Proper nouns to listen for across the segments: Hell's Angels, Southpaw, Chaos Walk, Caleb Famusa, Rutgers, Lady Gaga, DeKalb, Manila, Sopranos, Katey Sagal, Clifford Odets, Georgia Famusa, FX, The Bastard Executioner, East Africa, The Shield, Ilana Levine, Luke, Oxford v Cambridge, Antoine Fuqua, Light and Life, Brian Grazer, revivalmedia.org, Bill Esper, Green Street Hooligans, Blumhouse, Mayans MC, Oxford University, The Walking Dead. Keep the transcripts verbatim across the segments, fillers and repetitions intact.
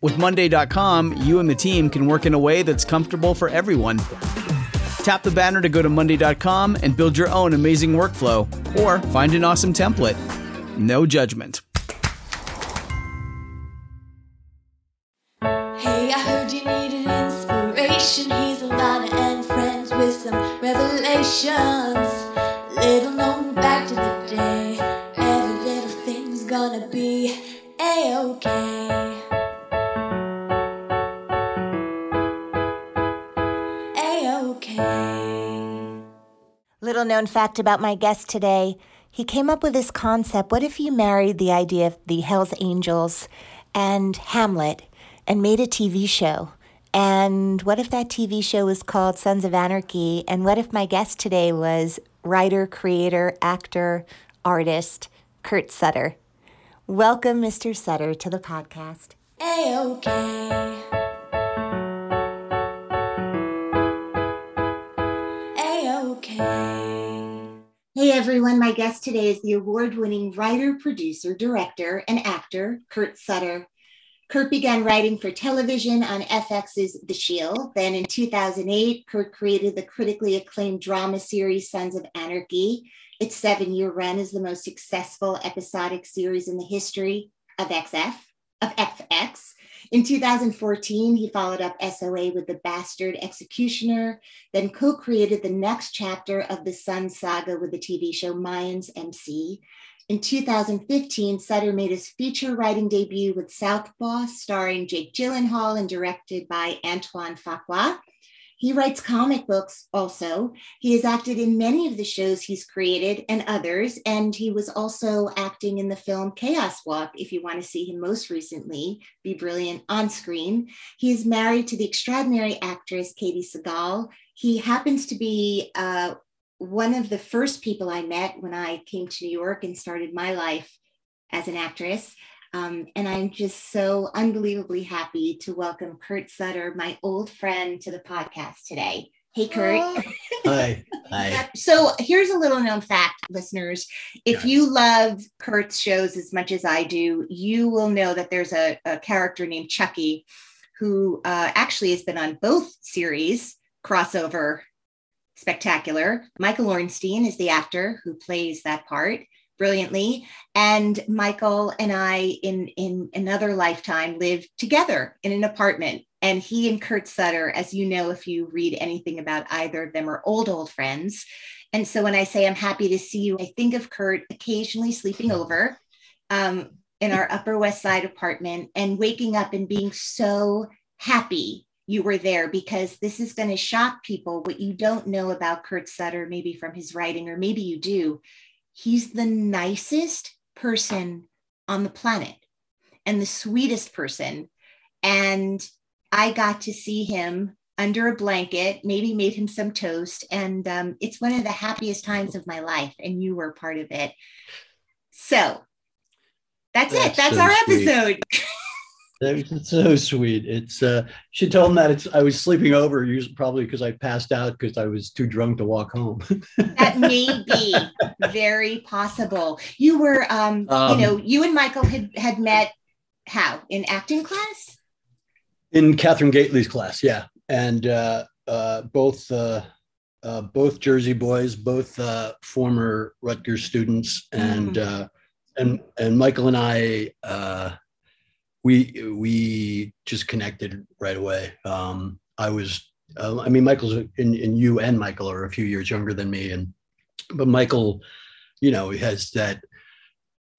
with Monday dot com, you and the team can work in a way that's comfortable for everyone. Tap the banner to go to Monday dot com and build your own amazing workflow or find an awesome template. No judgment. Hey, I heard you needed inspiration. Here's Ilana and friends with some revelations. Little known fact of the day. Every little thing's gonna be A-OK. Little known fact about my guest today, he came up with this concept. What if you married the idea of the Hell's Angels and Hamlet and made a T V show? And what if that T V show was called Sons of Anarchy? And what if my guest today was writer, creator, actor, artist, Kurt Sutter? Welcome, Mister Sutter, to the podcast. A-OK. Hey everyone, my guest today is the award-winning writer, producer, director, and actor, Kurt Sutter. Kurt began writing for television on F X's The Shield. Then in two thousand eight, Kurt created the critically acclaimed drama series Sons of Anarchy. Its seven-year run is the most successful episodic series in the history of F X. In two thousand fourteen, he followed up S O A with The Bastard Executioner, then co-created the next chapter of the Sun saga with the T V show Mayans M C. In two thousand fifteen, Sutter made his feature writing debut with Southpaw, starring Jake Gyllenhaal and directed by Antoine Fuqua. He writes comic books also. He has acted in many of the shows he's created and others, and he was also acting in the film Chaos Walk, if you want to see him most recently be brilliant on screen. He is married to the extraordinary actress Katey Sagal. He happens to be uh, one of the first people I met when I came to New York and started my life as an actress. Um, and I'm just so unbelievably happy to welcome Kurt Sutter, my old friend, to the podcast today. Hey, Kurt. Hi. Hi. So here's a little known fact, listeners. If you love Kurt's shows as much as I do, you will know that there's a, a character named Chucky who uh, actually has been on both series, crossover spectacular. Michael Ornstein is the actor who plays that part brilliantly. And Michael and I, in, in another lifetime, lived together in an apartment. And he and Kurt Sutter, as you know, if you read anything about either of them, are old, old friends. And so when I say I'm happy to see you, I think of Kurt occasionally sleeping over um, in our Upper West Side apartment and waking up and being so happy you were there, because this is going to shock people. What you don't know about Kurt Sutter, maybe from his writing, or maybe you do, he's the nicest person on the planet and the sweetest person. And I got to see him under a blanket, maybe made him some toast. And um, it's one of the happiest times of my life. And you were part of it. So that's, that's it. That's so our episode. That's so sweet. It's uh, she told him that it's. I was sleeping over, usually probably because I passed out because I was too drunk to walk home. That may be very possible. You were, um, um, you know, you and Michael had, had met how in acting class? In Catherine Gately's class, yeah, and uh, uh, both uh, uh, both Jersey boys, both uh, former Rutgers students, and mm. uh, and and Michael and I. Uh, We we just connected right away. Um, I was, uh, I mean, Michael's, and, and you and Michael are a few years younger than me, and but Michael, you know, has that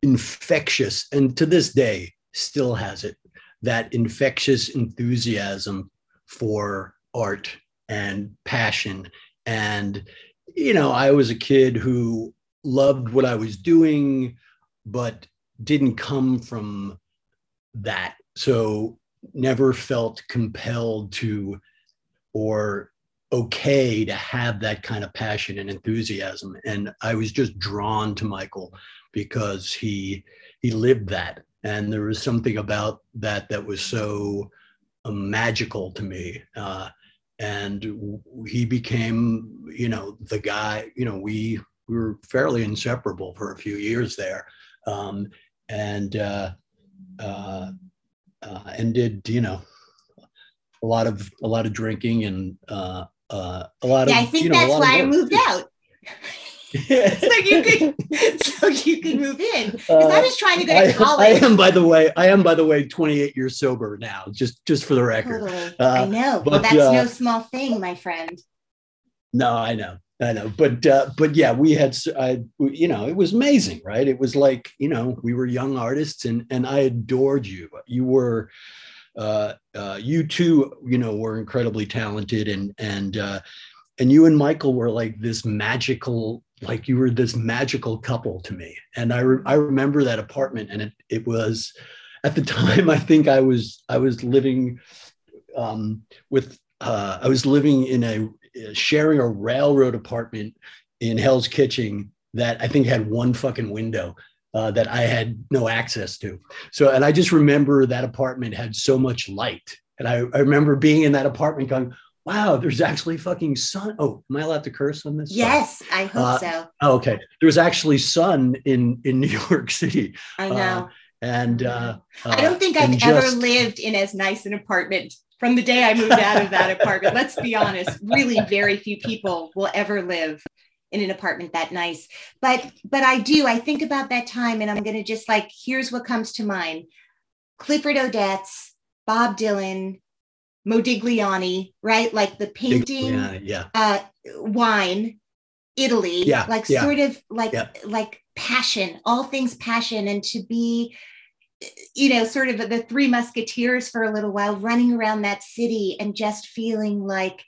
infectious, and to this day still has it, that infectious enthusiasm for art and passion. And, you know, I was a kid who loved what I was doing, but didn't come from that. So never felt compelled to or okay to have that kind of passion and enthusiasm. And I was just drawn to Michael because he he lived that. And there was something about that that was so uh, magical to me. Uh, and w- he became, you know, the guy, you know, we, we were fairly inseparable for a few years there. Um, and uh, uh, uh, and did, you know, a lot of a lot of drinking and uh, uh, a lot yeah, of. Yeah, I think you know, that's why I moved out. Yeah. So you could, so you could move in. Because uh, I was trying to go to college. I am, by the way, I am, by the way, twenty-eight years sober now. Just, just for the record. Totally. Uh, I know. But, well, that's uh, no small thing, my friend. No, I know, I know. But, uh, but yeah, we had, I, you know, it was amazing, right? It was like, you know, we were young artists, and and I adored you. You were. Uh, uh, you too, you know, were incredibly talented, and and uh, and you and Michael were like this magical, like you were this magical couple to me. And I re- I remember that apartment, and it it was at the time, I think I was I was living um, with uh, I was living in a sharing a railroad apartment in Hell's Kitchen that I think had one fucking window. Uh, that I had no access to. So, and I just remember that apartment had so much light. And I, I remember being in that apartment going, wow, there's actually fucking sun. Oh, am I allowed to curse on this? Yes, I hope uh, so. Oh, okay. There was actually sun in, in New York City. I know. Uh, and uh, I don't think I've ever just... lived in as nice an apartment from the day I moved out of that apartment. Let's be honest, really very few people will ever live in an apartment that nice. But but I do, I think about that time, and I'm gonna just like, here's what comes to mind. Clifford Odets, Bob Dylan, Modigliani, right? Like the painting, yeah, yeah. Uh, wine, Italy, yeah, like yeah. sort of like, yeah. like passion, all things passion. And to be, you know, sort of the Three Musketeers for a little while, running around that city and just feeling like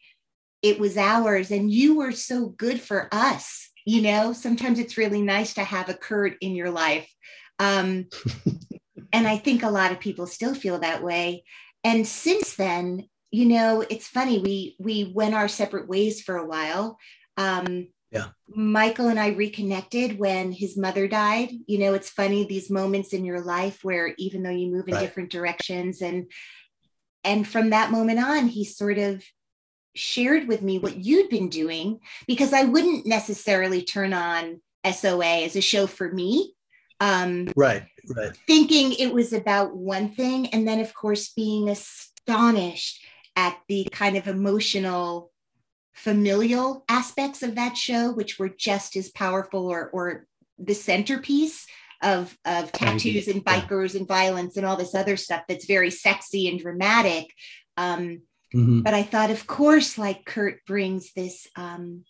it was ours, and you were so good for us. You know, sometimes it's really nice to have a Kurt in your life. Um, and I think a lot of people still feel that way. And since then, you know, it's funny, we we went our separate ways for a while. Um, yeah. Michael and I reconnected when his mother died. You know, it's funny, these moments in your life where even though you move in right. different directions, and and from that moment on, he sort of shared with me what you'd been doing, because I wouldn't necessarily turn on S O A as a show for me. Um, right, right. Thinking it was about one thing. And then of course, being astonished at the kind of emotional, familial aspects of that show, which were just as powerful, or, or the centerpiece of, of tattoos and bikers yeah. and violence and all this other stuff that's very sexy and dramatic. Um, Mm-hmm. But I thought, of course, like Kurt brings this um,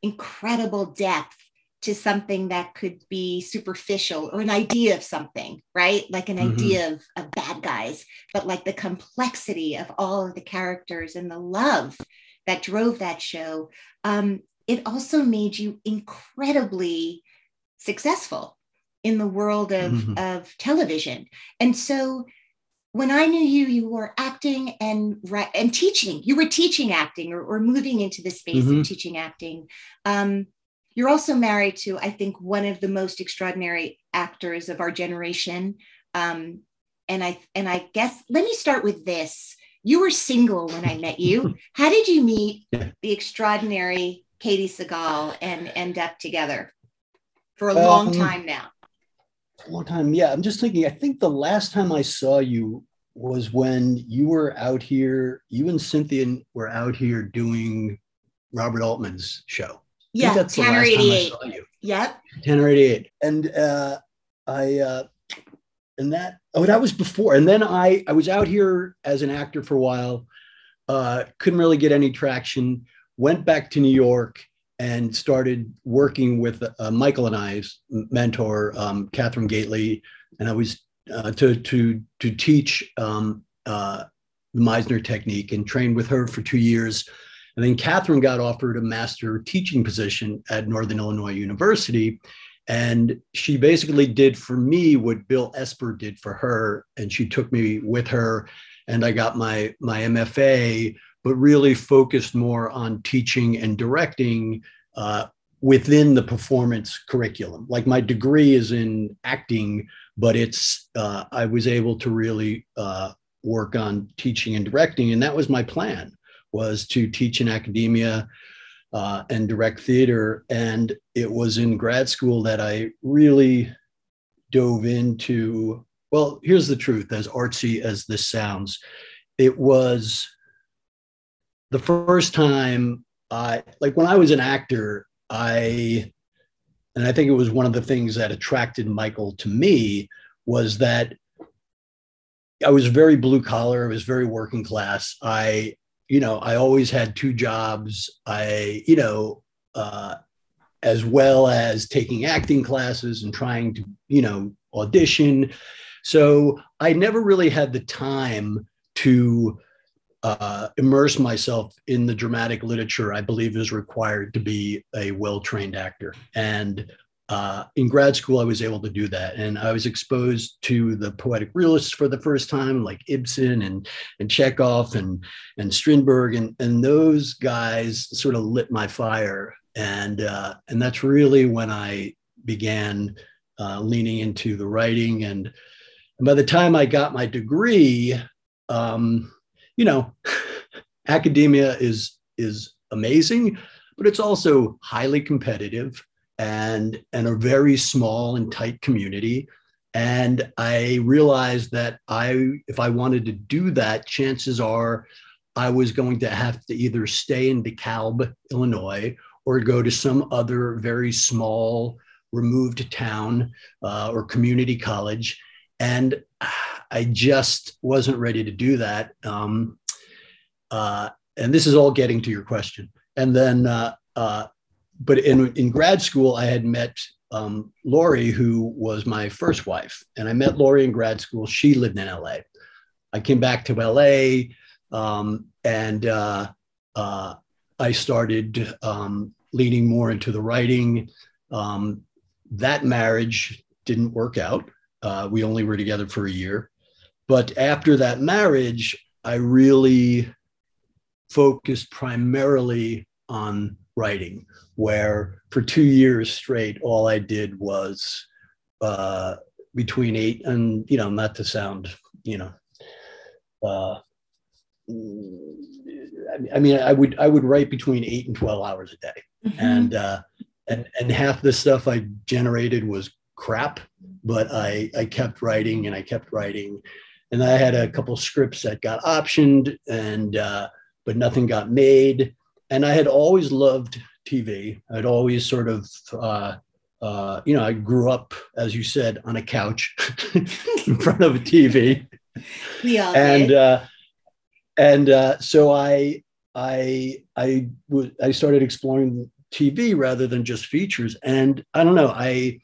incredible depth to something that could be superficial, or an idea of something, right? Like an mm-hmm. idea of, of bad guys, but like the complexity of all of the characters and the love that drove that show. Um, it also made you incredibly successful in the world of, mm-hmm. of television. And so when I knew you, you were acting and and teaching. You were teaching acting, or, or moving into the space mm-hmm. of teaching acting. Um, you're also married to, I think, one of the most extraordinary actors of our generation. Um, and I and I guess, let me start with this. You were single when I met you. How did you meet the extraordinary Katey Sagal and end up together for a um, long time now? A long time. Yeah. I'm just thinking, I think the last time I saw you was when you were out here, you and Cynthia were out here doing Robert Altman's show. Yeah. That's ten or eighty-eight. Yep. ten or eighty-eight. And uh, I, uh, and that, oh, that was before. And then I, I was out here as an actor for a while. Uh, couldn't really get any traction. Went back to New York and started working with uh, Michael and I's mentor, um, Catherine Gately, and I was uh, to to to teach um, uh, the Meisner technique, and trained with her for two years. And then Catherine got offered a master teaching position at Northern Illinois University. And she basically did for me what Bill Esper did for her. And she took me with her, and I got my, my M F A, but really focused more on teaching and directing uh, within the performance curriculum. Like, my degree is in acting, but it's, uh, I was able to really uh, work on teaching and directing. And that was my plan, was to teach in academia uh, and direct theater. And it was in grad school that I really dove into, well, here's the truth, as artsy as this sounds, it was the first time I, like when I was an actor, I, and I think it was one of the things that attracted Michael to me, was that I was very blue collar, I was very working class. I, you know, I always had two jobs. I, you know, uh, as well as taking acting classes and trying to, you know, audition. So I never really had the time to uh, immerse myself in the dramatic literature I believe is required to be a well-trained actor. And uh, in grad school, I was able to do that. And I was exposed to the poetic realists for the first time, like Ibsen and, and Chekhov and, and Strindberg. And, and those guys sort of lit my fire. And, uh, and that's really when I began uh, leaning into the writing. And, and by the time I got my degree, um, you know, academia is, is amazing, but it's also highly competitive. And, and a very small and tight community. And I realized that I, if I wanted to do that, chances are I was going to have to either stay in DeKalb, Illinois, or go to some other very small, removed town uh, or community college. And I just wasn't ready to do that. Um, uh, and this is all getting to your question. And then, uh, uh, But in, in grad school, I had met um, Lori, who was my first wife. And I met Lori in grad school. She lived in L A. I came back to L A um, and uh, uh, I started um, leaning more into the writing. Um, that marriage didn't work out. Uh, we only were together for a year. But after that marriage, I really focused primarily on writing, where for two years straight, all I did was uh, between eight and, you know, not to sound, you know, uh, I mean, I would I would write between eight and twelve hours a day. Mm-hmm. And, uh, and and half the stuff I generated was crap, but I, I kept writing and I kept writing. And I had a couple scripts that got optioned, and uh, but nothing got made. And I had always loved T V. I'd always sort of, uh, uh, you know, I grew up, as you said, on a couch in front of a T V. We all and uh, and uh, so I I I w- I started exploring T V rather than just features. And I don't know, I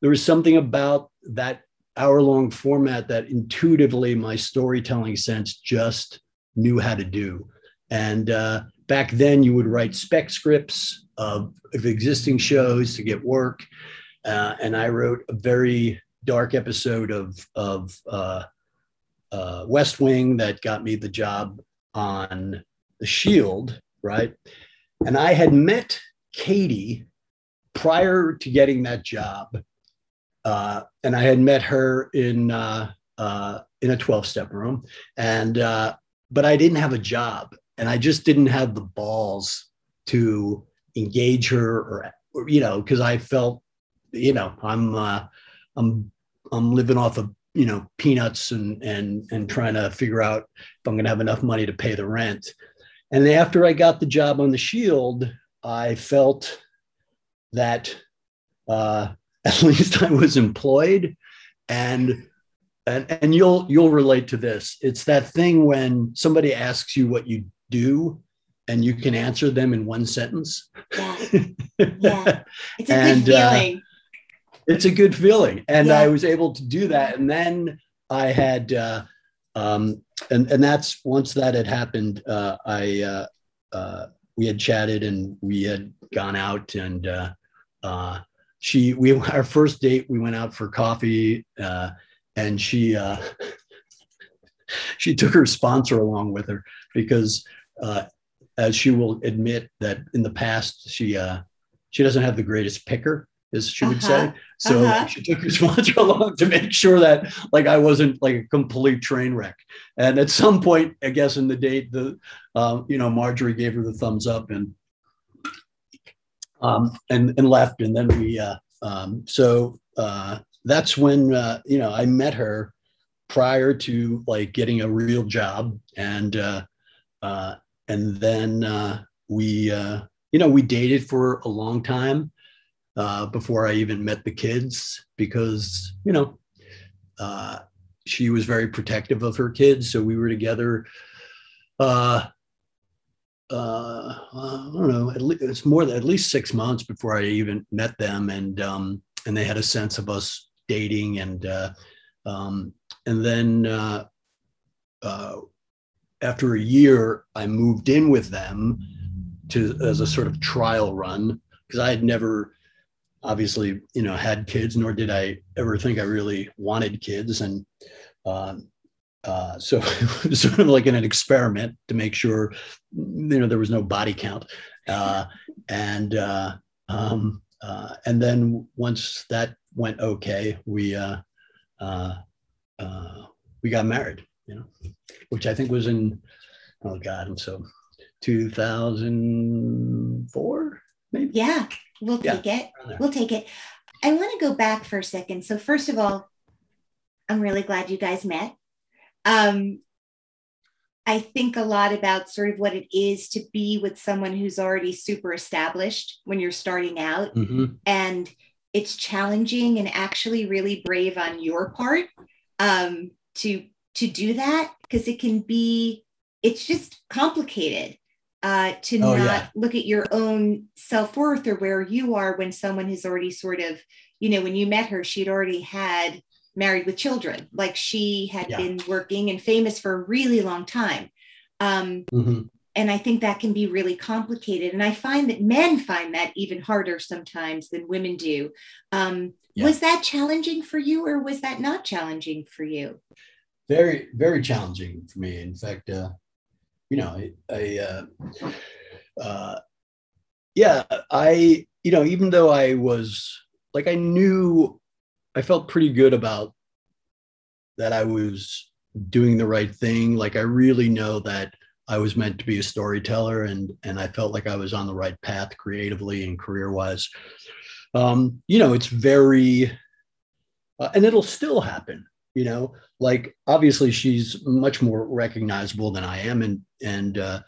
there was something about that hour-long format that intuitively my storytelling sense just knew how to do. And uh, back then, you would write spec scripts of, of existing shows to get work. Uh, and I wrote a very dark episode of, of uh, uh, West Wing that got me the job on The Shield, right? And I had met Katey prior to getting that job. Uh, and I had met her in, uh, uh, in a twelve-step room. And, uh, but I didn't have a job. And I just didn't have the balls to engage her, or, or you know, because I felt, you know, I'm, uh, I'm, I'm living off of, you know, peanuts and and and trying to figure out if I'm going to have enough money to pay the rent. And after I got the job on The Shield, I felt that uh, at least I was employed, and. And and you'll you'll relate to this. It's that thing when somebody asks you what you do, and you can answer them in one sentence. Yeah, yeah. It's a and, good feeling. Uh, it's a good feeling. And yeah. I was able to do that. And then I had, uh, um, and, and that's, once that had happened, uh, I, uh, uh, we had chatted and we had gone out and, uh, uh, she, we, our first date, we went out for coffee, uh, and she, uh, she took her sponsor along with her because, uh, as she will admit that in the past, she, uh, she doesn't have the greatest picker, as she would uh-huh. say. So uh-huh. she took her sponsor along to make sure that like, I wasn't like a complete train wreck. And at some point, I guess in the date, the, um, you know, Marjorie gave her the thumbs up and, um, and, and left. And then we, uh, um, so, uh, that's when, uh, you know, I met her prior to like getting a real job. And, uh, uh, and then, uh, we, uh, you know, we dated for a long time, uh, before I even met the kids because, you know, uh, she was very protective of her kids. So we were together, uh, uh, I don't know, at least, it's more than at least six months before I even met them. And, um, and they had a sense of us dating and, uh, um, and then, uh, uh, after a year, I moved in with them to, as a sort of trial run, because I had never obviously, you know, had kids, nor did I ever think I really wanted kids. And, um, uh, so it was sort of like an, an experiment to make sure, you know, there was no body count. Uh, and, uh, um, uh, and then once that went okay, we, uh, uh, uh, we got married, you know, which I think was in, oh God, I'm so two thousand four, maybe. Yeah, we'll take yeah, it. We'll take it. I want to go back for a second. So first of all, I'm really glad you guys met. Um, I think a lot about sort of what it is to be with someone who's already super established when you're starting out. Mm-hmm. And it's challenging and actually really brave on your part, um, to, to do that. Cause it can be, it's just complicated, uh, to oh, not yeah. look at your own self-worth or where you are when someone has already sort of, you know, when you met her, she'd already had Married with Children. Like she had yeah. been working and famous for a really long time. Um, mm-hmm. And I think that can be really complicated. And I find that men find that even harder sometimes than women do. Um, yeah. Was that challenging for you or was that not challenging for you? Very, very challenging for me. In fact, uh, you know, I, I uh, uh, yeah, I, you know, even though I was like, I knew I felt pretty good about that I was doing the right thing. Like I really know that I was meant to be a storyteller and, and I felt like I was on the right path creatively and career-wise. Um, you know, it's very, uh, and it'll still happen, you know, like obviously she's much more recognizable than I am. And, and, uh,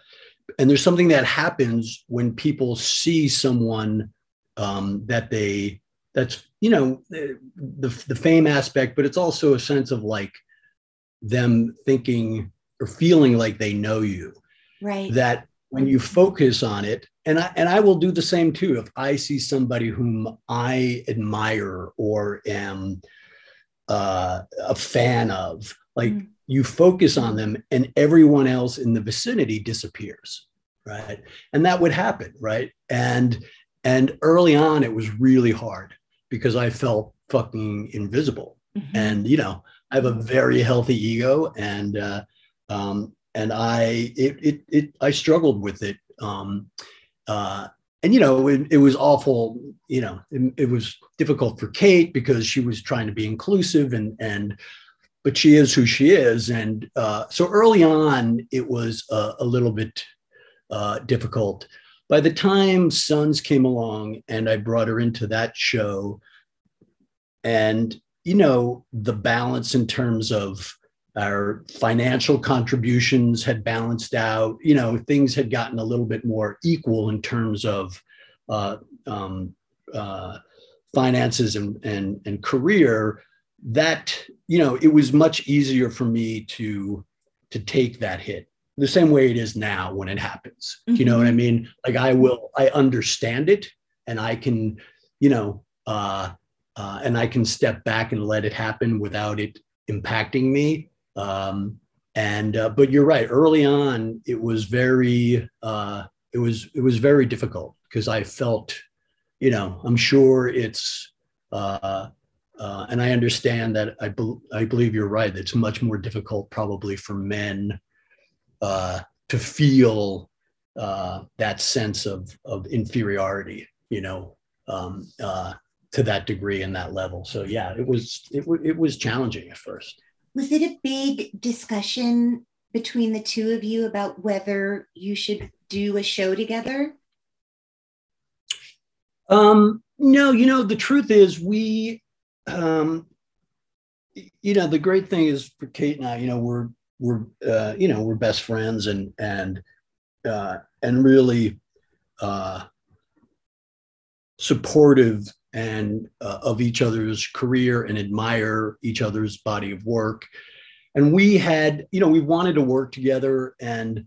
and there's something that happens when people see someone um, that they, that's, you know, the, the fame aspect, but it's also a sense of like them thinking or feeling like they know you, right? That when you focus on it, and I, and I will do the same too. If I see somebody whom I admire or am uh, a fan of, like mm-hmm. you focus on them and everyone else in the vicinity disappears. Right. And that would happen. Right. And, And early on, it was really hard because I felt fucking invisible. Mm-hmm. And, you know, I have a very healthy ego and, uh, um, and I, it, it, it, I struggled with it. Um, uh, and, you know, it, it was awful, you know, it, it was difficult for Kate because she was trying to be inclusive and, and, but she is who she is. And, uh, so early on it was a, a little bit, uh, difficult. By the time Sons came along and I brought her into that show and, you know, the balance in terms of our financial contributions had balanced out, you know, things had gotten a little bit more equal in terms of uh, um, uh, finances and, and, and career, that, you know, it was much easier for me to, to take that hit the same way it is now when it happens. Mm-hmm. You know what I mean? Like I will, I understand it and I can, you know, uh, uh, and I can step back and let it happen without it impacting me. Um, and, uh, but you're right. Early on, it was very, uh, it was, it was very difficult because I felt, you know, I'm sure it's, uh, uh, and I understand that I, be- I believe you're right. It's much more difficult probably for men Uh, to feel uh, that sense of of inferiority, you know, um, uh, to that degree and that level. So yeah, it was it, w- it was challenging at first. Was it a big discussion between the two of you about whether you should do a show together? Um, no, you know, the truth is we, um, you know, the great thing is for Kate and I, you know, we're we're, uh, you know, we're best friends and, and, uh, and really, uh, supportive and, uh, of each other's career and admire each other's body of work. And we had, you know, we wanted to work together and,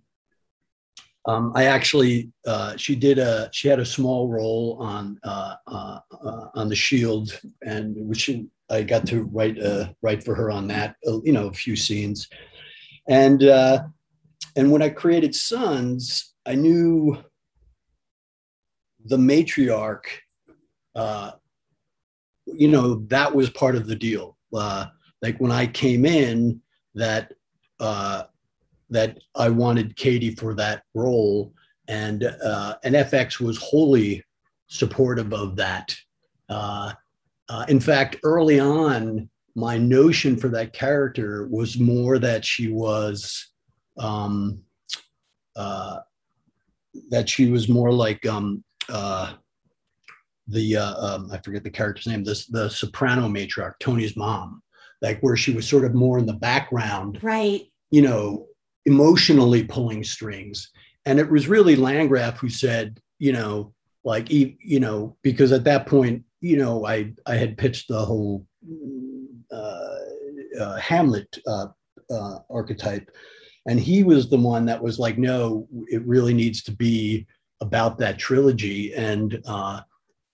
um, I actually, uh, she did a, she had a small role on, uh, uh, uh on The Shield, and which I got to write, uh, write for her on that, uh, you know, a few scenes. And uh, and when I created Sons, I knew the matriarch, uh, you know, that was part of the deal. Uh, like when I came in, that uh, that I wanted Katey for that role, and uh, and F X was wholly supportive of that. Uh, uh, in fact, early on, my notion for that character was more that she was, um, uh, that she was more like um, uh, the, uh, um, I forget the character's name, this, the soprano matriarch, Tony's mom, like where she was sort of more in the background, right? You know, emotionally pulling strings. And it was really Landgraf who said, you know, like, you know, because at that point, you know, I, I had pitched the whole, Uh, uh, Hamlet uh, uh, archetype. And he was the one that was like, no, it really needs to be about that trilogy, and uh,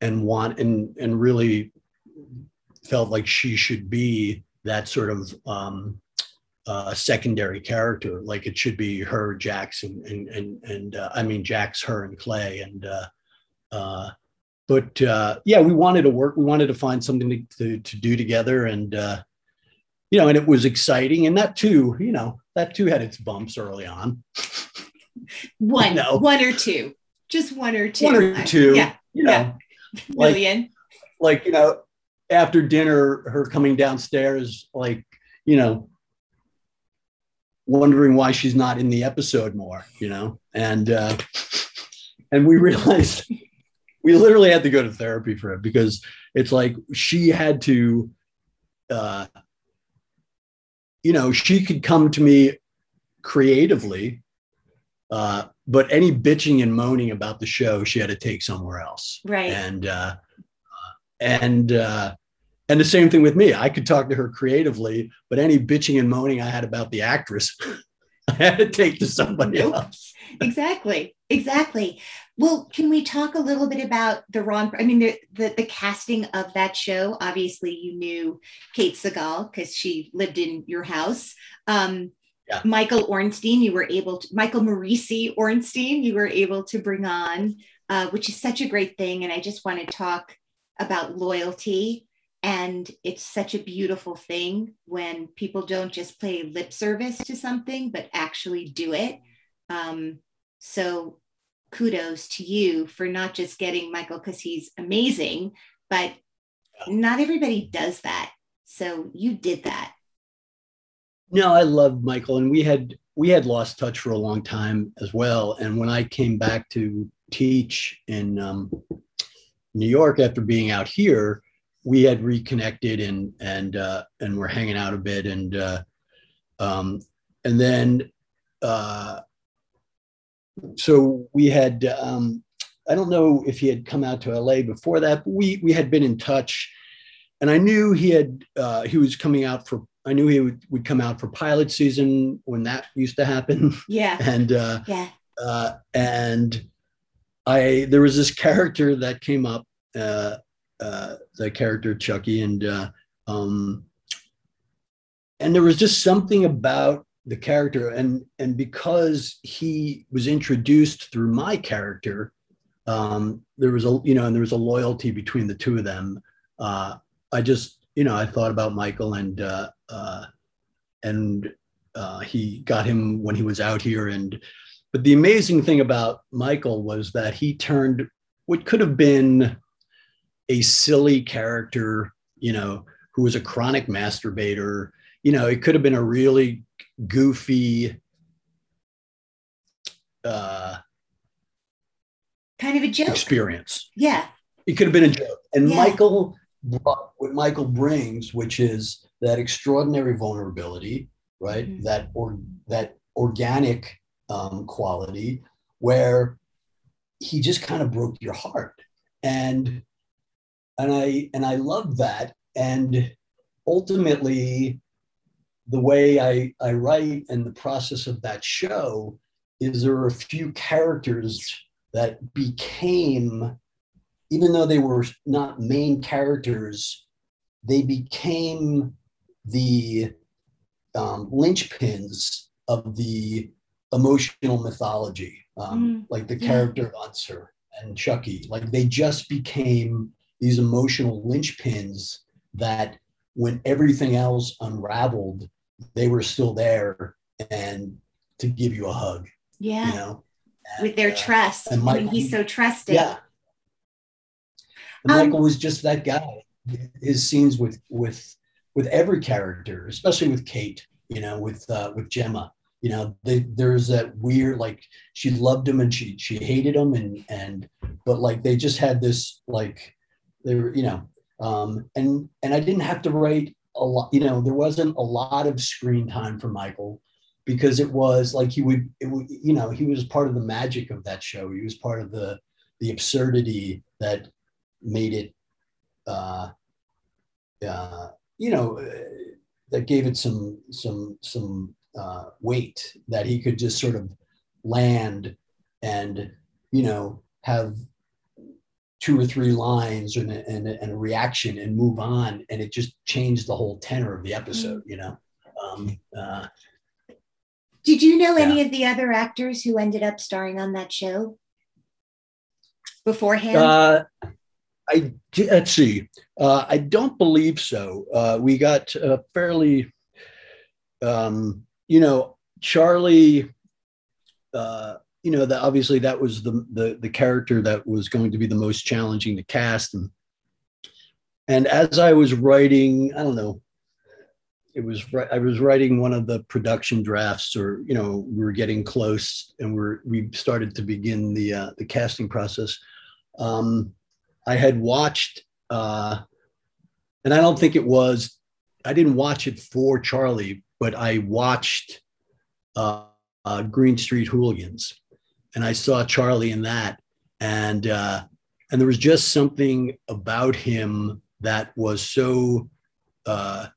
and want and and really felt like she should be that sort of um, uh, secondary character. Like it should be her, Jax, and and and, and uh, I mean Jax, her, and Clay, and uh, uh, But uh, yeah, we wanted to work. We wanted to find something to, to, to do together, and uh, you know, and it was exciting. And that too, you know, that too had its bumps early on. One, you know, one or two, just one or two, one or two. I, yeah, you know, yeah. Like, million. Like you know, after dinner, her coming downstairs, like you know, wondering why she's not in the episode more, you know, and uh, and we realized. We literally had to go to therapy for it because it's like she had to, uh, you know, she could come to me creatively, uh, but any bitching and moaning about the show, she had to take somewhere else. Right. And, uh, and, uh, and the same thing with me. I could talk to her creatively, but any bitching and moaning I had about the actress, I had to take to somebody else. Exactly. Exactly. Well, can we talk a little bit about the Ron? I mean, the, the, the casting of that show. Obviously, you knew Katey Sagal because she lived in your house. Um, yeah. Michael Ornstein, you were able to, Michael Morisi Ornstein, you were able to bring on, uh, which is such a great thing. And I just want to talk about loyalty. And it's such a beautiful thing when people don't just play lip service to something, but actually do it. Um, so kudos to you for not just getting Michael because he's amazing, but not everybody does that. So you did that. No, I love Michael. And we had, we had lost touch for a long time as well. And when I came back to teach in um, New York after being out here, we had reconnected and, and, uh, and we're hanging out a bit. And, uh, um, and then, uh, so we had, um, I don't know if he had come out to L A before that, but we, we had been in touch And I knew he had, uh, he was coming out for, I knew he would, would come out for pilot season when that used to happen. Yeah. And, uh, yeah. Uh, and I, there was this character that came up, uh, uh, the character Chucky. And, uh, um, and there was just something about the character. And, and because he was introduced through my character, um, there was a, you know, and there was a loyalty between the two of them. Uh, I just, you know, I thought about Michael, and uh, uh, and uh, he got him when he was out here. And but the amazing thing about Michael was that he turned what could have been a silly character, you know, who was a chronic masturbator. You know, it could have been a really goofy, uh, kind of a joke experience. Yeah, it could have been a joke, and yeah. Michael. But what Michael brings, which is that extraordinary vulnerability, right? Mm-hmm. That or that organic um, quality, where he just kind of broke your heart, and and I and I love that. And ultimately, the way I I write and the process of that show is there are a few characters that became. Even though they were not main characters, they became the um, linchpins of the emotional mythology, um, mm, like the yeah. character Unser and Chucky. Like they just became these emotional linchpins that when everything else unraveled, they were still there and to give you a hug. Yeah, you know? And, with their uh, trust. And Michael, I mean, he's so trusting. Yeah. And Michael um, was just that guy. His scenes with with with every character, especially with Kate, you know, with uh, with Gemma, you know, they, there's that weird like she loved him and she she hated him and and but like they just had this like they were you know um, and and I didn't have to write a lot, you know, there wasn't a lot of screen time for Michael because it was like he would it would you know he was part of the magic of that show. He was part of the the absurdity that. Made it, uh, uh, you know, uh, that gave it some some some uh, weight that he could just sort of land and you know have two or three lines and and, and a reaction and move on, and it just changed the whole tenor of the episode. You know. Um, uh, Did you know yeah. any of the other actors who ended up starring on that show beforehand? Uh, I, let's see. Uh, I don't believe so. Uh, we got uh, fairly, um, you know, Charlie. Uh, you know, the, obviously that was the, the the character that was going to be the most challenging to cast, and and as I was writing, I don't know, it was I was writing one of the production drafts, or you know, we were getting close, and we're we started to begin the uh, the casting process. Um, I had watched, uh, and I don't think it was, I didn't watch it for Charlie, but I watched uh, uh, Green Street Hooligans, and I saw Charlie in that, and uh, and there was just something about him that was so uh,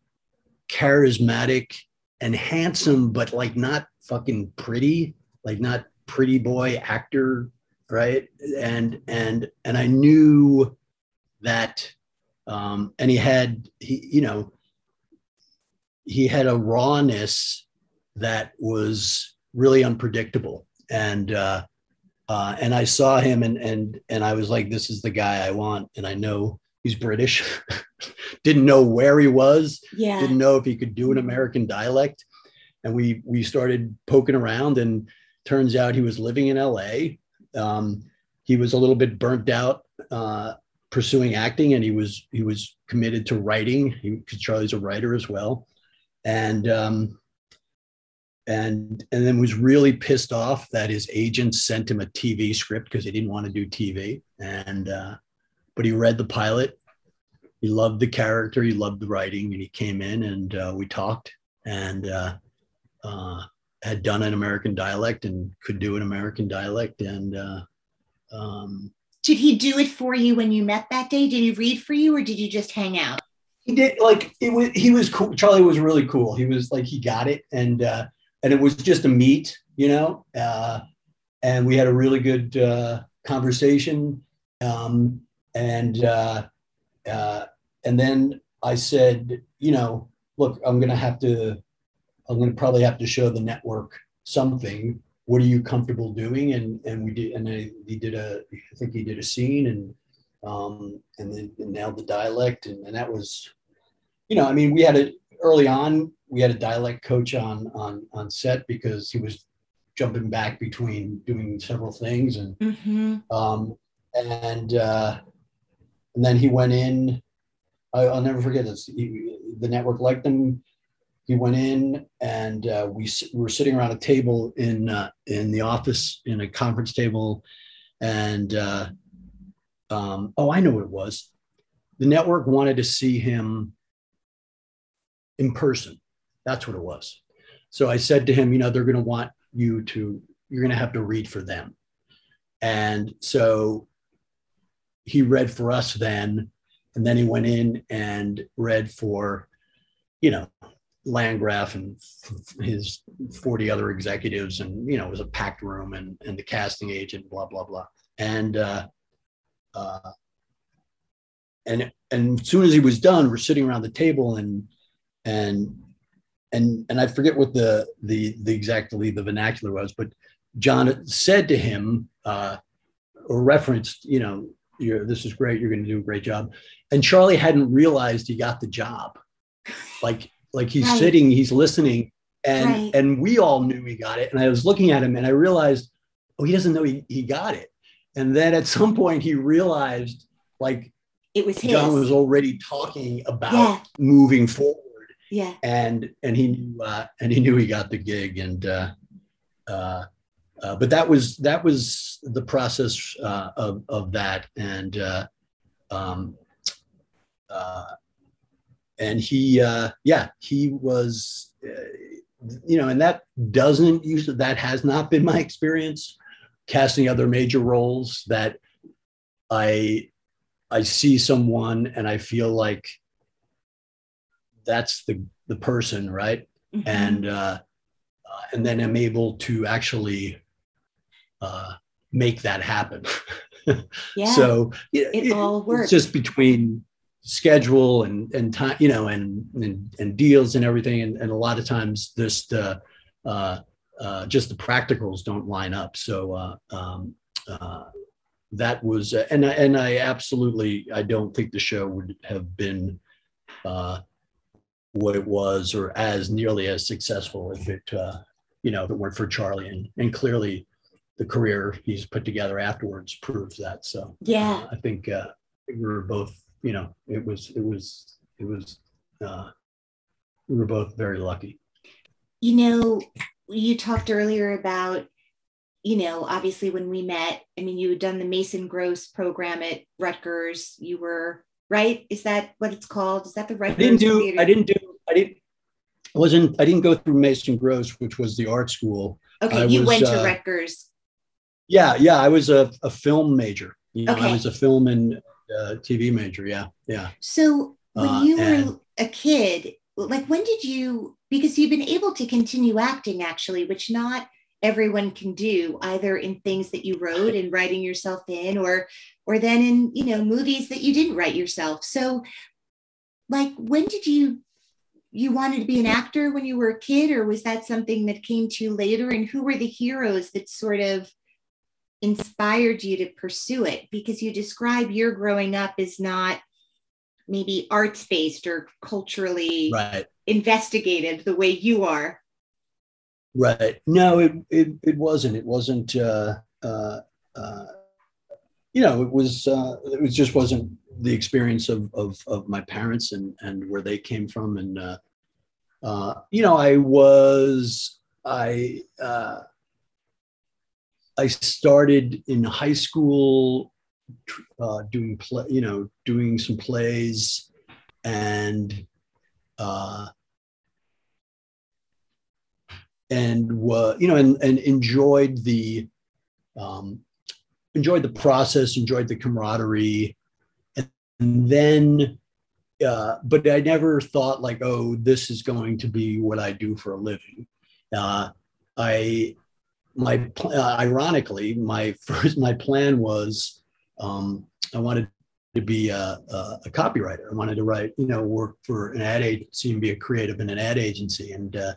charismatic and handsome, but like not fucking pretty, like not pretty boy actor. Right. And, and, and I knew that, um, and he had, he, you know, he had a rawness that was really unpredictable. And, uh, uh, and I saw him and, and, and I was like, this is the guy I want. And I know he's British, didn't know where he was, yeah. didn't know if he could do an American dialect. And we, we started poking around, and turns out he was living in L A. Um, he was a little bit burnt out uh, pursuing acting, and he was he was committed to writing. He, Charlie's a writer as well, and um, and and then was really pissed off that his agent sent him a T V script because he didn't want to do T V. And uh, but he read the pilot. He loved the character. He loved the writing, and he came in and uh, we talked, and uh, uh, had done an American dialect and could do an American dialect. And uh, um, did he do it for you when you met that day? Did he read for you, or did you just hang out? He did, like, it was, he was cool. Charlie was really cool. He was like, he got it. And, uh, and it was just a meet, you know, uh, and we had a really good uh, conversation. Um, and, uh, uh, and then I said, you know, look, I'm going to have to, I'm going to probably have to show the network something. What are you comfortable doing? And, and we did, and I, he did a, I think he did a scene and, um, and then and nailed the dialect. And, and that was, you know, I mean, we had a, early on, we had a dialect coach on, on, on set because he was jumping back between doing several things. And, mm-hmm. um, and, uh, and then he went in, I, I'll never forget this. He, the network liked him. He went in and uh, we, we were sitting around a table in, uh, in the office in a conference table. And, uh, um, oh, I know what it was. The network wanted to see him in person. That's what it was. So I said to him, you know, they're going to want you to, you're going to have to read for them. And so he read for us then, and then he went in and read for, you know, Landgraf and his forty other executives. And, you know, it was a packed room and, and the casting agent, blah, blah, blah. And, uh, uh, and, and as soon as he was done, we're sitting around the table and, and and and I forget what the the the exactly the vernacular was, but John said to him uh, or referenced, you know, you're, this is great, you're going to do a great job. And Charlie hadn't realized he got the job. Like like he's right. sitting, he's listening, and right. and we all knew he got it. And I was looking at him, and I realized, oh, he doesn't know he he got it. And then at some point he realized, like, it was his. John was already talking about yeah. moving forward. Yeah, and and he knew uh, and he knew he got the gig, and uh, uh, uh, but that was that was the process uh, of of that, and uh, um, uh, and he uh, yeah he was uh, you know, and that doesn't usually that has not been my experience casting other major roles, that I I see someone and I feel like that's the, the person, right? Mm-hmm. And uh, uh, and then I'm able to actually uh, make that happen. Yeah. So it, it all works. It's just between schedule and, and time, you know, and, and and deals and everything, and, and a lot of times this the uh, uh, just the practicals don't line up. So uh, um, uh, that was uh, and I, and I absolutely I don't think the show would have been. Uh, what it was or as nearly as successful if it, uh, you know, if it weren't for Charlie. And, and clearly the career he's put together afterwards proves that. So yeah, uh, I think uh, we were both, you know, it was, it was, it was, uh, we were both very lucky. You know, you talked earlier about, you know, obviously when we met, I mean, you had done the Mason Gross program at Rutgers. You were, right? Is that what it's called? Is that the right? I didn't do, theater? I didn't do, I didn't, I wasn't, I didn't go through Mason Gross, which was the art school. Okay. I you was, went to uh, Rutgers. Yeah. Yeah. I was a, a film major. You know, okay. I was a film and uh, T V major. Yeah. Yeah. So when uh, you were and, a kid, like when did you, because you've been able to continue acting actually, which not everyone can do, either in things that you wrote and writing yourself in, or or then in, you know, movies that you didn't write yourself. So like, when did you, you wanted to be an actor when you were a kid, or was that something that came to you later? And who were the heroes that sort of inspired you to pursue it? Because you describe your growing up as not maybe arts-based or culturally right. investigative the way you are. Right. No, it, it, it wasn't, it wasn't, uh, uh, uh, you know, it was, uh, it was just wasn't the experience of, of, of my parents and, and where they came from. And, uh, uh, you know, I was, I, uh, I started in high school, uh, doing play, you know, doing some plays and, uh, and, uh, you know, and, and enjoyed the, um, enjoyed the process, enjoyed the camaraderie. And then Uh, but I never thought like, oh, this is going to be what I do for a living. Uh, I, my, uh, ironically, my first, my plan was, um, I wanted to be a, a, a copywriter. I wanted to write, you know, work for an ad agency and be a creative in an ad agency, and, uh,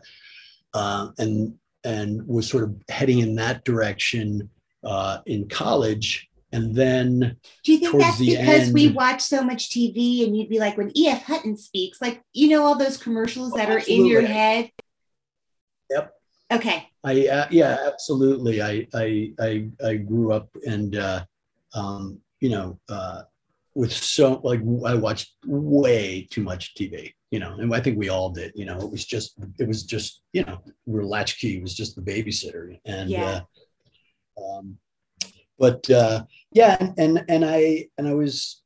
uh, and, and was sort of heading in that direction, uh, in college. And then, do you think that's because end, we watch so much T V, and you'd be like, when E F Hutton speaks, like, you know, all those commercials that oh, are in your head? Yep. Okay. I uh, yeah, absolutely. I I I I grew up and uh, um, you know uh, with so like I watched way too much T V, you know, and I think we all did. You know, it was just it was just you know we were latchkey. It was just the babysitter, and yeah. Uh, um, But uh, yeah, and, and and I and I was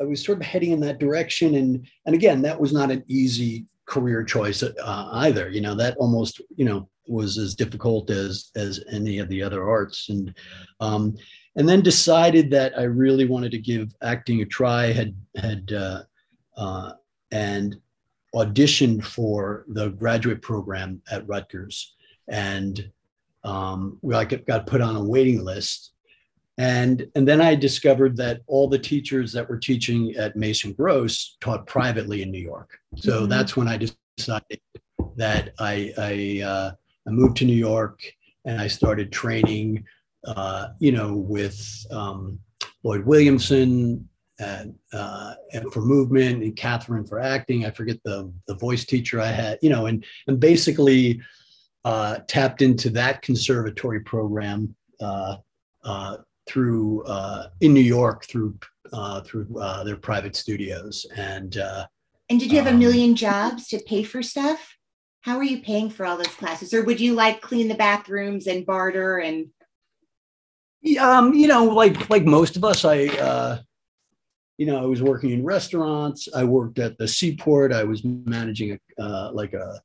I was sort of heading in that direction, and and again, that was not an easy career choice uh, either. You know, that almost you know was as difficult as as any of the other arts, and um, and then decided that I really wanted to give acting a try. Had had uh, uh, and auditioned for the graduate program at Rutgers, and um, we I got put on a waiting list. And and then I discovered that all the teachers that were teaching at Mason Gross taught privately in New York. So mm-hmm. that's when I decided that I I, uh, I moved to New York, and I started training, uh, you know, with um, Lloyd Williamson and, uh, and for movement, and Catherine for acting. I forget the the voice teacher I had, you know, and and basically uh, tapped into that conservatory program. Uh, uh, through, uh, in New York through, uh, through, uh, their private studios. And, uh, and did you have um, a million jobs to pay for stuff? How are you paying for all those classes? Or would you like clean the bathrooms and barter and? Um, you know, like, like most of us, I, uh, you know, I was working in restaurants. I worked at the Seaport. I was managing, a, uh, like a,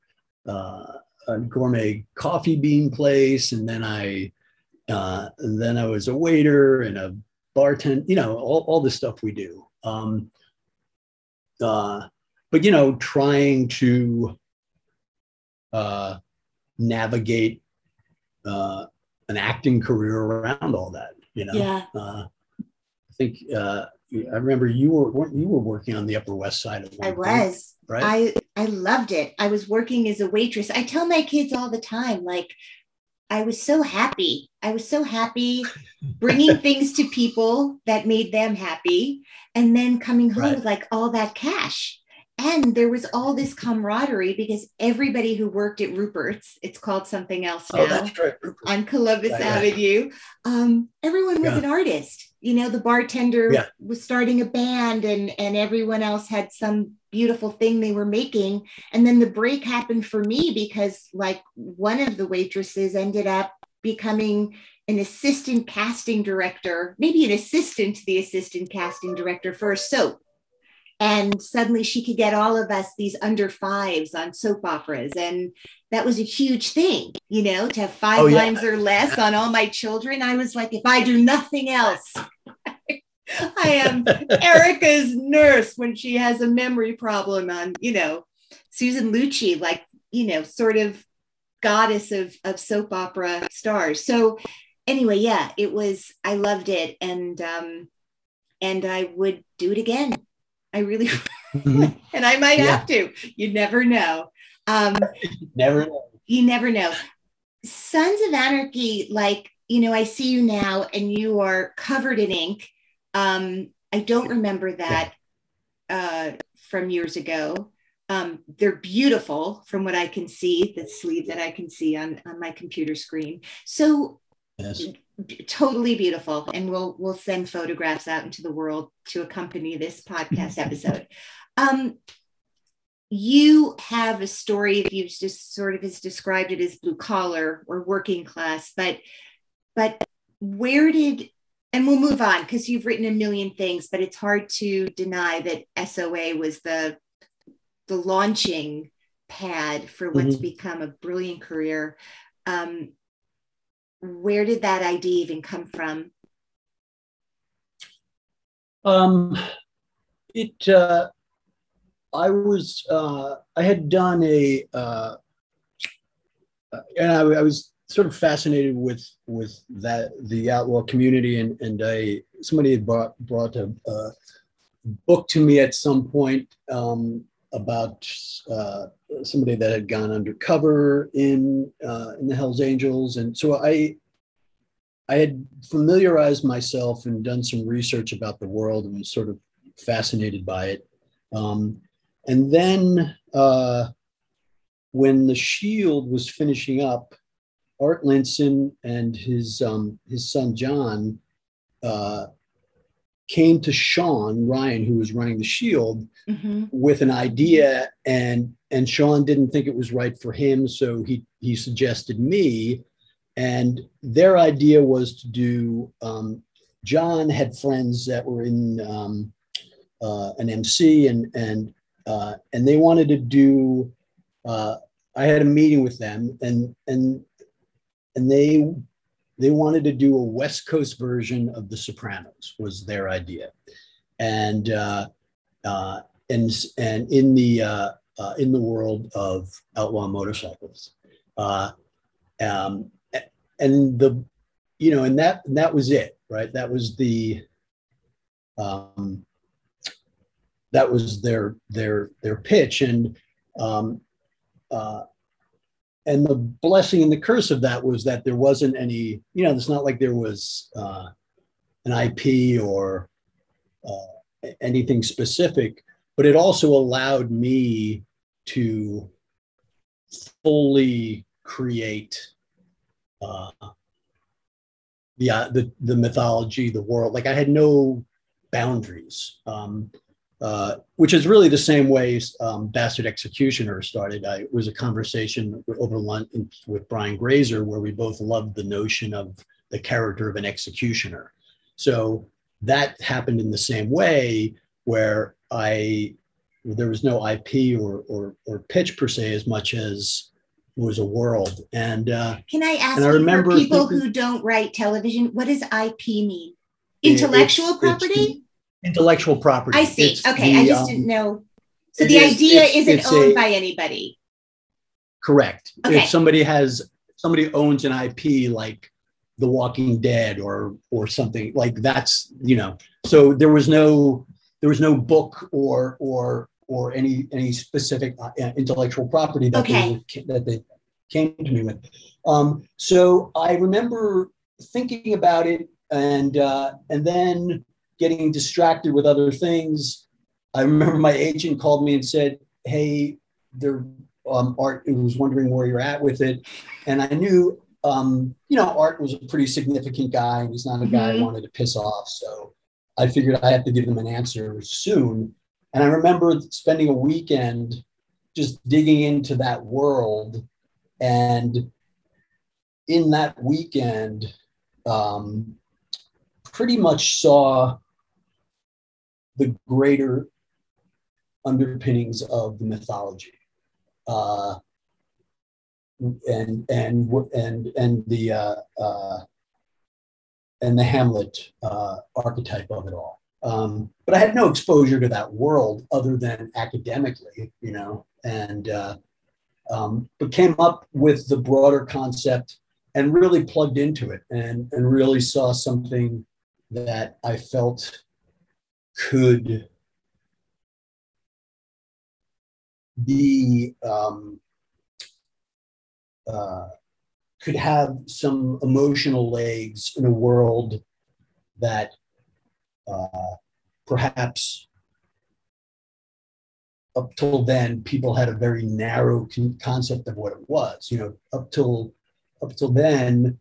uh, a gourmet coffee bean place. And then I, Uh, and then I was a waiter and a bartender, you know, all, all the stuff we do. Um, uh, but, you know, trying to uh, navigate uh, an acting career around all that, you know. Yeah. Uh, I think uh, I remember you were you were working on the Upper West Side. At one I was. Point, right? I, I loved it. I was working as a waitress. I tell my kids all the time, like, I was so happy. I was so happy bringing things to people that made them happy, and then coming home right. with like all that cash. And there was all this camaraderie because everybody who worked at Rupert's, it's called something else now, oh, that's right. on Columbus right, Avenue, right. Um, everyone was yeah. an artist. You know, the bartender yeah. was starting a band, and, and everyone else had some beautiful thing they were making. And then the break happened for me because like one of the waitresses ended up becoming an assistant casting director, maybe an assistant to the assistant casting director for a soap. And suddenly she could get all of us these under fives on soap operas. And that was a huge thing, you know, to have five oh, yeah. lines or less on all my children. I was like, if I do nothing else, I am Erica's nurse when she has a memory problem on, you know, Susan Lucci, like, you know, sort of goddess of, of soap opera stars. So anyway, yeah, it was, I loved it. And, um, and I would do it again. I really, mm-hmm. and I might yeah. have to, you never know. Um, never know. You never know. Sons of Anarchy, like, you know, I see you now and you are covered in ink. Um, I don't remember that uh, from years ago. Um, they're beautiful from what I can see, the sleeve that I can see on, on my computer screen. So yes. b- totally beautiful. And we'll we'll send photographs out into the world to accompany this podcast episode. Um, you have a story, if you've just sort of has described it as blue collar or working class, but but where did... And we'll move on because you've written a million things, but it's hard to deny that S O A was the, the launching pad for what's mm-hmm. become a brilliant career. Um, where did that idea even come from? Um, it, uh, I was, uh, I had done a, uh, and I, I was sort of fascinated with with that the outlaw community, and and I somebody had brought brought a, a book to me at some point um, about uh, somebody that had gone undercover in uh, in the Hell's Angels, and so I I had familiarized myself and done some research about the world and was sort of fascinated by it. Um, and then uh, when The Shield was finishing up, Art Linson and his um, his son John uh, came to Sean Ryan, who was running The Shield, mm-hmm. with an idea, and and Sean didn't think it was right for him, so he he suggested me, and their idea was to do. Um, John had friends that were in. Um, Uh, an M C and and uh, and they wanted to do. Uh, I had a meeting with them, and and and they they wanted to do a West Coast version of The Sopranos was their idea, and uh, uh, and and in the uh, uh, in the world of outlaw motorcycles, uh, um, and the you know and that and that was it, right? That was the. Um, That was their their their pitch, and um, uh, and the blessing and the curse of that was that there wasn't any, you know, it's not like there was uh, an I P or uh, anything specific, but it also allowed me to fully create uh, the, uh, the the mythology, the world. Like I had no boundaries. Um, Uh, which is really the same way um, Bastard Executioner started. I, it was a conversation over lunch with Brian Grazer where we both loved the notion of the character of an executioner. So that happened in the same way where I there was no I P or or, or pitch per se as much as it was a world. And uh, can I ask and I remember for people thinking, who don't write television, what does I P mean? Intellectual it's, property? It's the, Intellectual property. I see. It's okay, the, I just um, didn't know. So the is, idea it's, isn't it's owned a, by anybody. Correct. Okay. If somebody has somebody owns an I P like The Walking Dead or or something like that's you know. So there was no there was no book or or or any any specific intellectual property that okay. they that they came to me with. Um, so I remember thinking about it and uh, and then. Getting distracted with other things. I remember my agent called me and said, "Hey, there, um, Art was wondering where you're at with it." And I knew, um, you know, Art was a pretty significant guy, and he's not a guy mm-hmm. I wanted to piss off. So I figured I had to give him an answer soon. And I remember spending a weekend just digging into that world. And in that weekend, um, pretty much saw the greater underpinnings of the mythology, uh, and and and and the uh, uh, and the Hamlet uh, archetype of it all. Um, but I had no exposure to that world other than academically, you know, and uh, um, but came up with the broader concept and really plugged into it, and and really saw something that I felt could be, um, uh, could have some emotional legs in a world that uh, perhaps up till then people had a very narrow con- concept of what it was. You know, up till up till then,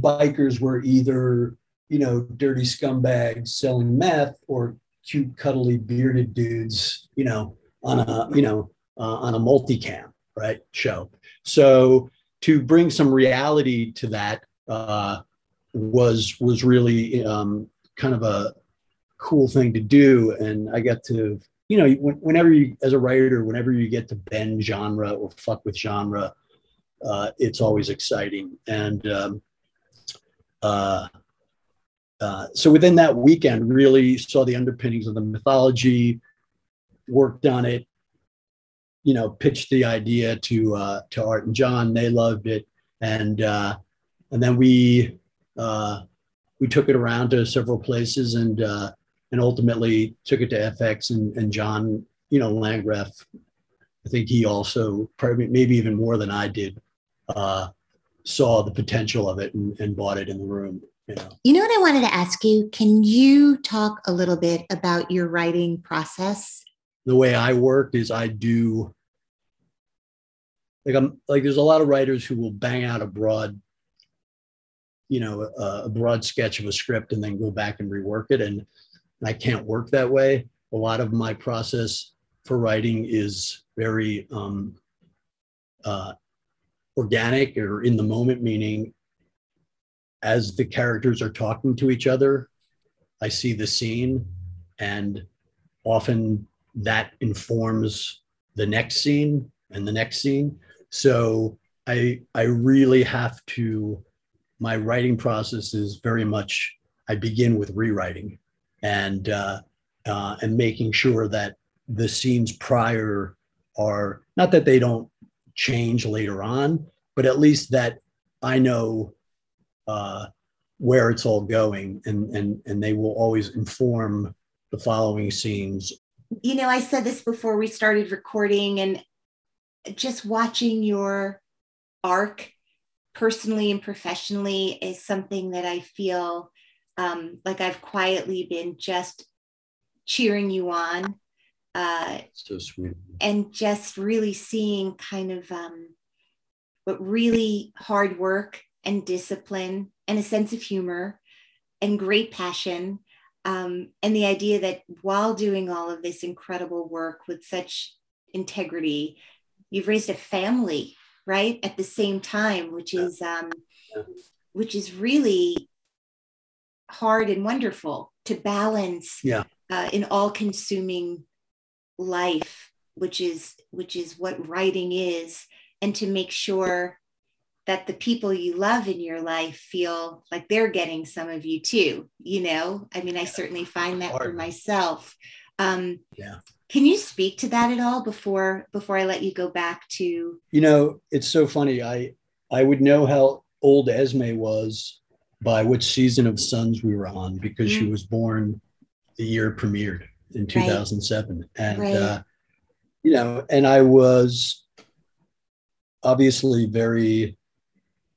bikers were either you know, dirty scumbags selling meth, or cute, cuddly, bearded dudes, you know, on a, you know, uh, on a multicam, right, show. So to bring some reality to that uh, was was really um, kind of a cool thing to do. And I got to, you know, whenever you, as a writer, whenever you get to bend genre or fuck with genre, uh, it's always exciting. And um, uh, Uh, so within that weekend, really saw the underpinnings of the mythology, worked on it, you know, pitched the idea to uh, to Art and John. They loved it, and uh, and then we uh, we took it around to several places, and uh, and ultimately took it to F X and, and John. You know, Landgraf, I think he also, probably maybe even more than I did, uh, saw the potential of it and, and bought it in the room. You know. You know what I wanted to ask you? Can you talk a little bit about your writing process? The way I work is I do, like I'm like there's a lot of writers who will bang out a broad, you know, a, a broad sketch of a script and then go back and rework it. And I can't work that way. A lot of my process for writing is very um, uh, organic or in the moment, meaning as the characters are talking to each other, I see the scene, and often that informs the next scene and the next scene. So I, I really have to, my writing process is very much, I begin with rewriting and, uh, uh, and making sure that the scenes prior are, not that they don't change later on, but at least that I know uh, where it's all going, and, and, and they will always inform the following scenes. You know, I said this before we started recording, and just watching your arc personally and professionally is something that I feel um, like I've quietly been just cheering you on. Uh, so sweet. And just really seeing kind of um, what really hard work and discipline and a sense of humor and great passion. Um, and the idea that while doing all of this incredible work with such integrity, you've raised a family, right? At the same time, which is, um, which is really hard and wonderful to balance, yeah. uh, in all-consuming life, which is which is what writing is, and to make sure that the people you love in your life feel like they're getting some of you too, you know? I mean, I certainly find that for myself. Um, yeah. Can you speak to that at all before before I let you go back to? You know, it's so funny. I I would know how old Esme was by which season of Sons we were on, because mm-hmm. she was born the year it premiered in two thousand seven. Right. And, right. Uh, you know, and I was obviously very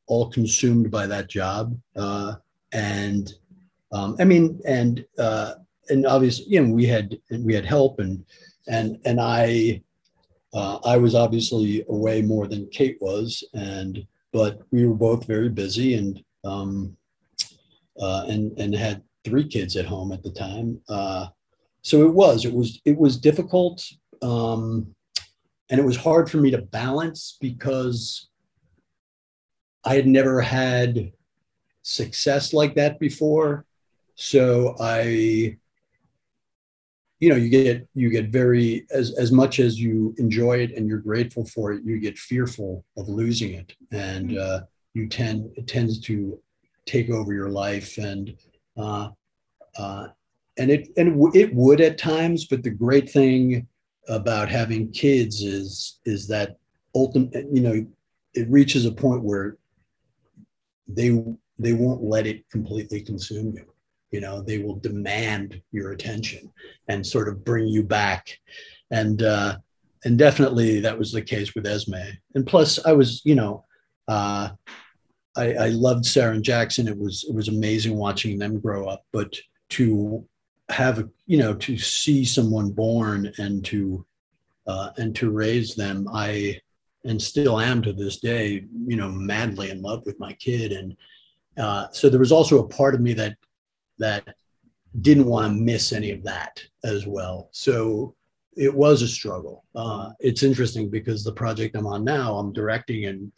all consumed by that job. Uh, and um, I mean, and, uh, and obviously, you know, we had, we had help, and, and, and I, uh, I was obviously away more than Kate was, and, but we were both very busy, and, um, uh, and, and had three kids at home at the time. Uh, so it was, it was, it was difficult. Um, and it was hard for me to balance, because I had never had success like that before. So I, you know, you get, you get very, as, as much as you enjoy it and you're grateful for it, you get fearful of losing it. And uh, you tend, it tends to take over your life. And, uh, uh, and it, and it, w- it would at times, but the great thing about having kids is, is that ultimate, you know, it reaches a point where they they won't let it completely consume you. You know, they will demand your attention and sort of bring you back. And uh, and definitely that was the case with Esme. And plus, I was, you know, uh, I, I loved Sarah and Jackson. It was it was amazing watching them grow up. But to have, a, you know, to see someone born and to uh, and to raise them, I. and still am to this day, you know, madly in love with my kid. And uh, so there was also a part of me that that didn't want to miss any of that as well. So it was a struggle. Uh, it's interesting because the project I'm on now, I'm directing, and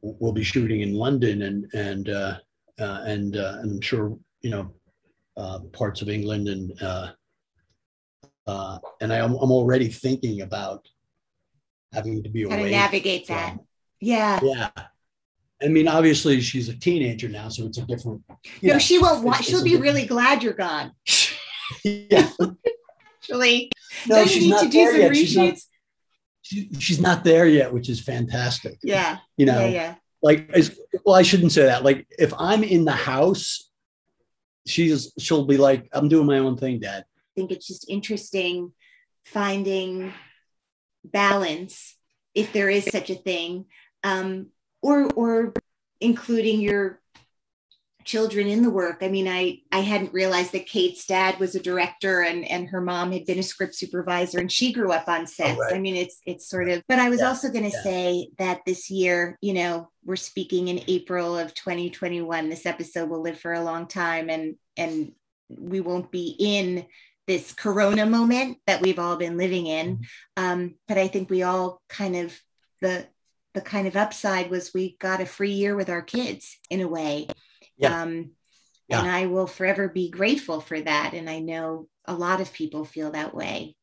we'll be shooting in London, and and uh, uh, and, uh, and I'm sure, you know, uh, parts of England. And uh, uh, and I, I'm already thinking about having to be away. How to navigate from that. Yeah. Yeah. I mean, obviously she's a teenager now, so it's a different. No, know, she won't want, she'll be different. Really glad you're gone. Yeah. Actually, no, don't you need not to do some yet. Reshoots? She's not, she, she's not there yet, which is fantastic. Yeah. You know, yeah, yeah. like, well, I shouldn't say that. Like, if I'm in the house, she's, she'll be like, I'm doing my own thing, Dad. I think it's just interesting finding balance, if there is such a thing, um, or, or including your children in the work. I mean, I, I hadn't realized that Kate's dad was a director and, and her mom had been a script supervisor, and she grew up on sets. Oh, right. I mean, it's, it's sort of, but I was yeah. also going to yeah. say that this year, you know, we're speaking in April of twenty twenty-one, this episode will live for a long time, and, and we won't be in this Corona moment that we've all been living in. Um, but I think we all kind of, the, the kind of upside was we got a free year with our kids in a way. Yeah. Um, yeah. And I will forever be grateful for that. And I know a lot of people feel that way.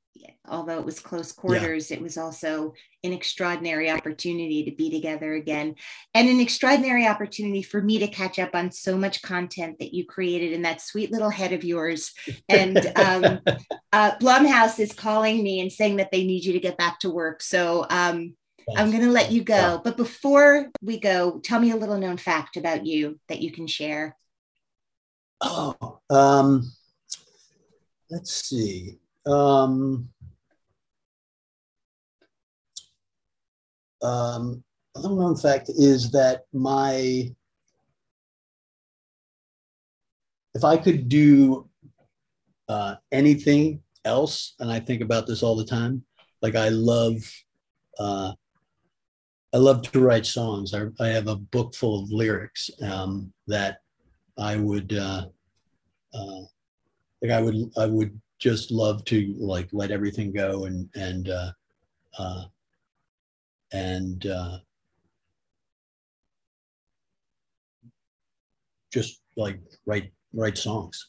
Although it was close quarters, yeah. it was also an extraordinary opportunity to be together again, and an extraordinary opportunity for me to catch up on so much content that you created in that sweet little head of yours. And um, uh, Blumhouse is calling me and saying that they need you to get back to work. So um, I'm going to let you go. Yeah. But before we go, tell me a little known fact about you that you can share. Oh, um, let's see. Um, um, another known fact is that my, if I could do uh, anything else, and I think about this all the time, like I love, uh, I love to write songs. I, I have a book full of lyrics um, that I would, uh, uh, like I would, I would, just love to like let everything go and and uh, uh, and uh, just like write write songs.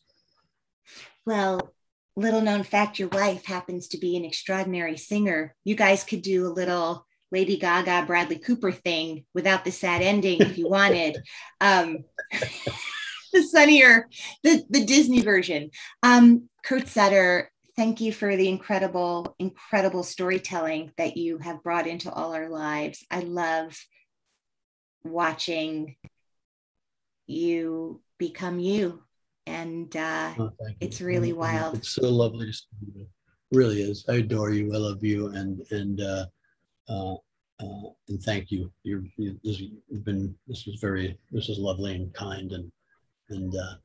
Well, little known fact, your wife happens to be an extraordinary singer. You guys could do a little Lady Gaga, Bradley Cooper thing without the sad ending if you wanted. Um, the sunnier, the, the Disney version. Um, Kurt Sutter, thank you for the incredible, incredible storytelling that you have brought into all our lives. I love watching you become you. And uh, oh, it's really you. wild. It's so lovely to see you. It really is. I adore you. I love you. And and uh, uh, uh, and thank you. You're, you this has been, this was very, this is lovely and kind. And, and uh,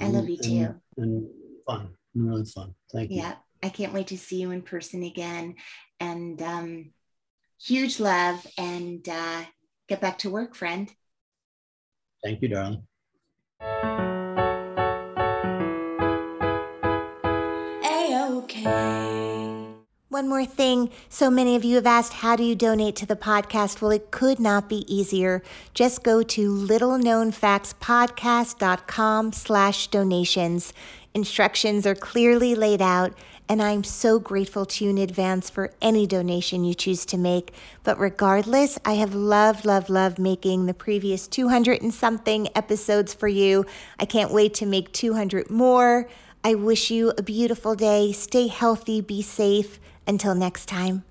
I love and, you too. And, and, fun, really fun. Thank you. Yeah, I can't wait to see you in person again. And um, huge love, and uh, get back to work, friend. Thank you, darling. A-okay. One more thing. So many of you have asked, how do you donate to the podcast? Well, it could not be easier. Just go to littleknownfactspodcast.com slash donations. Instructions are clearly laid out, and I'm so grateful to you in advance for any donation you choose to make. But regardless, I have loved, loved, loved making the previous two hundred and something episodes for you. I can't wait to make two hundred more. I wish you a beautiful day. Stay healthy, be safe. Until next time.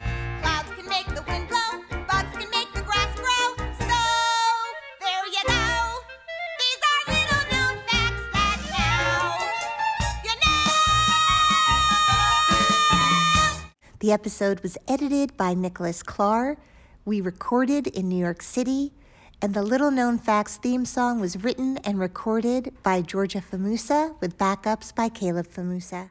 Clouds can make the wind blow, bugs can make the grass grow, so there you go. The episode was edited by Nicholas Klar. We recorded in New York City. And the Little Known Facts theme song was written and recorded by Georgia Famusa, with backups by Caleb Famusa.